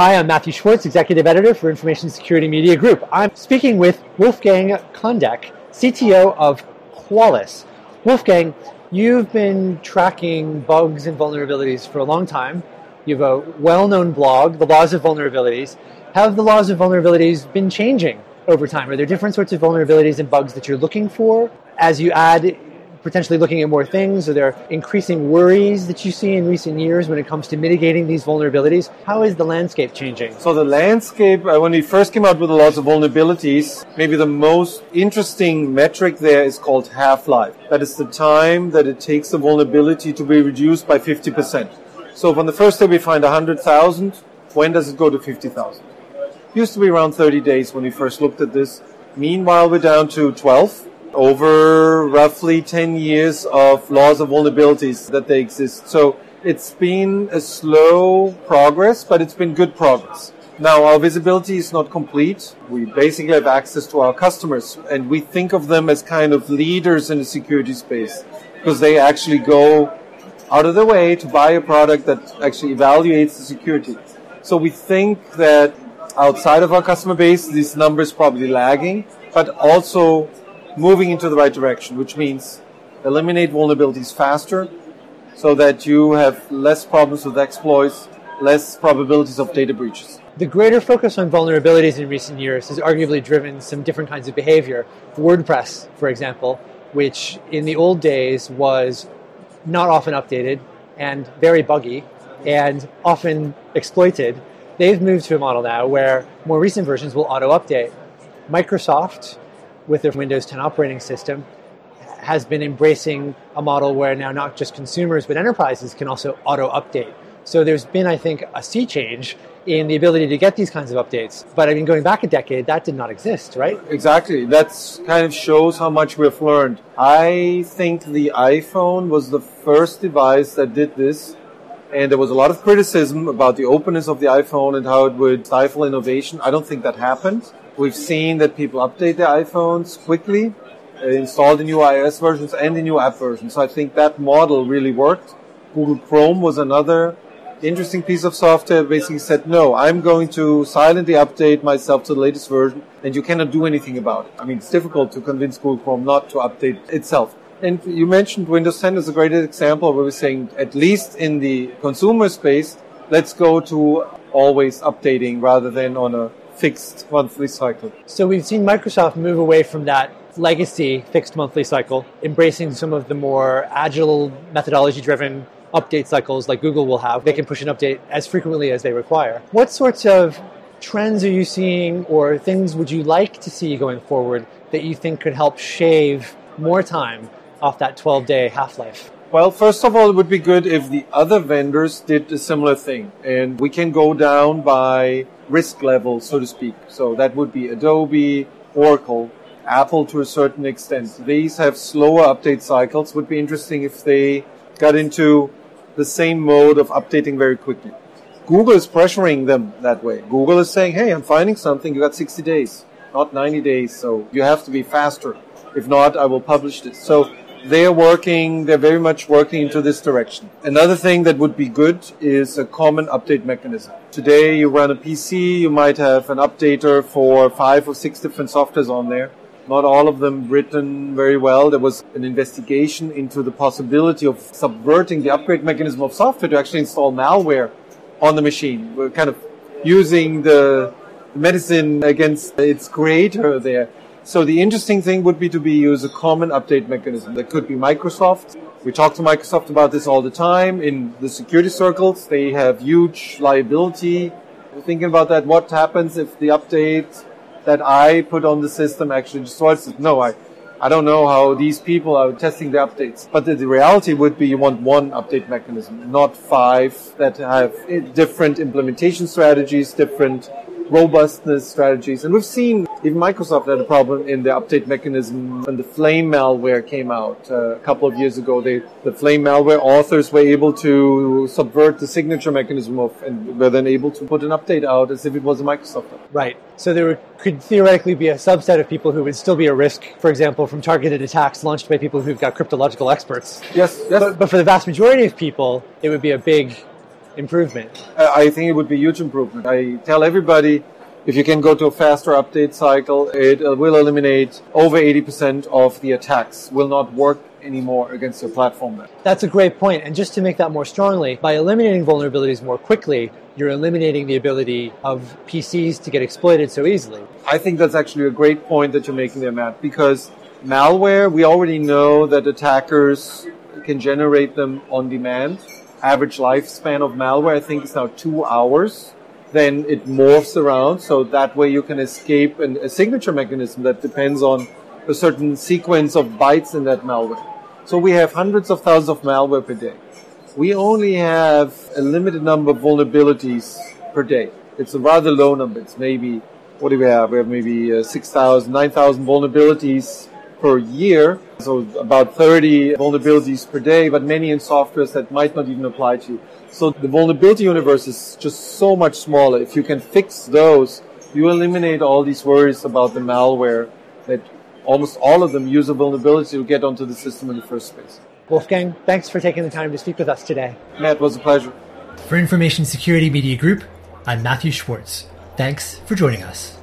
Hi, I'm Matthew Schwartz, Executive Editor for Information Security Media Group. I'm speaking with Wolfgang Kandek, CTO of Qualys. Wolfgang, you've been tracking bugs and vulnerabilities for a long time. You have a well-known blog, The Laws of Vulnerabilities. Have the laws of vulnerabilities been changing over time? Are there different sorts of vulnerabilities and bugs that you're looking for as you add, potentially looking at more things? Are there increasing worries that you see in recent years when it comes to mitigating these vulnerabilities? How is the landscape changing? So the landscape, when we first came out with the laws of vulnerabilities, maybe the most interesting metric there is called half-life. That is the time that it takes the vulnerability to be reduced by 50%. So from the first day we find 100,000, when does it go to 50,000? It used to be around 30 days when we first looked at this. Meanwhile, we're down to 12. Over roughly 10 years of laws of vulnerabilities that they exist. So it's been a slow progress, but it's been good progress. Now, our visibility is not complete. We basically have access to our customers, and we think of them as kind of leaders in the security space because they actually go out of their way to buy a product that actually evaluates the security. So we think that outside of our customer base, these numbers probably lagging, but also moving into the right direction, which means eliminate vulnerabilities faster so that you have less problems with exploits, less probabilities of data breaches. The greater focus on vulnerabilities in recent years has arguably driven some different kinds of behavior. WordPress, for example, which in the old days was not often updated and very buggy and often exploited, they've moved to a model now where more recent versions will auto-update. Microsoft, with their Windows 10 operating system, has been embracing a model where now not just consumers but enterprises can also auto-update. So there's been, I think, a sea change in the ability to get these kinds of updates. But I mean, going back a decade, that did not exist, right? Exactly. That kind of shows how much we've learned. I think the iPhone was the first device that did this. And there was a lot of criticism about the openness of the iPhone and how it would stifle innovation. I don't think that happened. We've seen that people update their iPhones quickly, install the new iOS versions and the new app versions. So I think that model really worked. Google Chrome was another interesting piece of software. Basically said, no, I'm going to silently update myself to the latest version, and you cannot do anything about it. I mean, it's difficult to convince Google Chrome not to update itself. And you mentioned Windows 10 is a great example where we're saying, at least in the consumer space, let's go to always updating rather than on a fixed monthly cycle. So we've seen Microsoft move away from that legacy fixed monthly cycle, embracing some of the more agile, methodology-driven update cycles like Google will have. They can push an update as frequently as they require. What sorts of trends are you seeing or things would you like to see going forward that you think could help shave more time off that 12-day half-life? Well, first of all, it would be good if the other vendors did a similar thing. And we can go down by risk level, so to speak. So that would be Adobe, Oracle, Apple to a certain extent. These have slower update cycles. Would be interesting if they got into the same mode of updating very quickly. Google is pressuring them that way. Google is saying, hey, I'm finding something. You got 60 days, not 90 days. So you have to be faster. If not, I will publish this. So they're very much working into this direction. Another thing that would be good is a common update mechanism. Today, you run a PC, you might have an updater for 5 or 6 different softwares on there. Not all of them written very well. There was an investigation into the possibility of subverting the upgrade mechanism of software to actually install malware on the machine. We're kind of using the medicine against its creator there. So the interesting thing would be to use a common update mechanism. That could be Microsoft. We talk to Microsoft about this all the time in the security circles. They have huge liability. We're thinking about that. What happens if the update that I put on the system actually destroys it? No, I don't know how these people are testing the updates. But the reality would be you want one update mechanism, not 5 that have different implementation strategies, different robustness strategies. And we've seen even Microsoft had a problem in their update mechanism when the Flame malware came out a couple of years ago. The Flame malware authors were able to subvert the signature mechanism and were then able to put an update out as if it was a Microsoft update. Right. So there could theoretically be a subset of people who would still be at risk, for example, from targeted attacks launched by people who've got cryptological experts. Yes. But for the vast majority of people, it would be a big improvement? I think it would be a huge improvement. I tell everybody, if you can go to a faster update cycle, it will eliminate over 80% of the attacks, will not work anymore against your platform then. That's a great point. And just to make that more strongly, by eliminating vulnerabilities more quickly, you're eliminating the ability of PCs to get exploited so easily. I think that's actually a great point that you're making there, Matt, because malware, we already know that attackers can generate them on demand. Average lifespan of malware, I think, is now 2 hours. Then it morphs around, so that way you can escape a signature mechanism that depends on a certain sequence of bytes in that malware. So we have hundreds of thousands of malware per day. We only have a limited number of vulnerabilities per day. It's a rather low number. It's maybe, what do we have? We have maybe 6,000, 9,000 vulnerabilities per year. So about 30 vulnerabilities per day, but many in softwares that might not even apply to you. So the vulnerability universe is just so much smaller. If you can fix those, you eliminate all these worries about the malware that almost all of them use a vulnerability to get onto the system in the first place. Wolfgang, thanks for taking the time to speak with us today. Matt, it was a pleasure. For Information Security Media Group, I'm Matthew Schwartz. Thanks for joining us.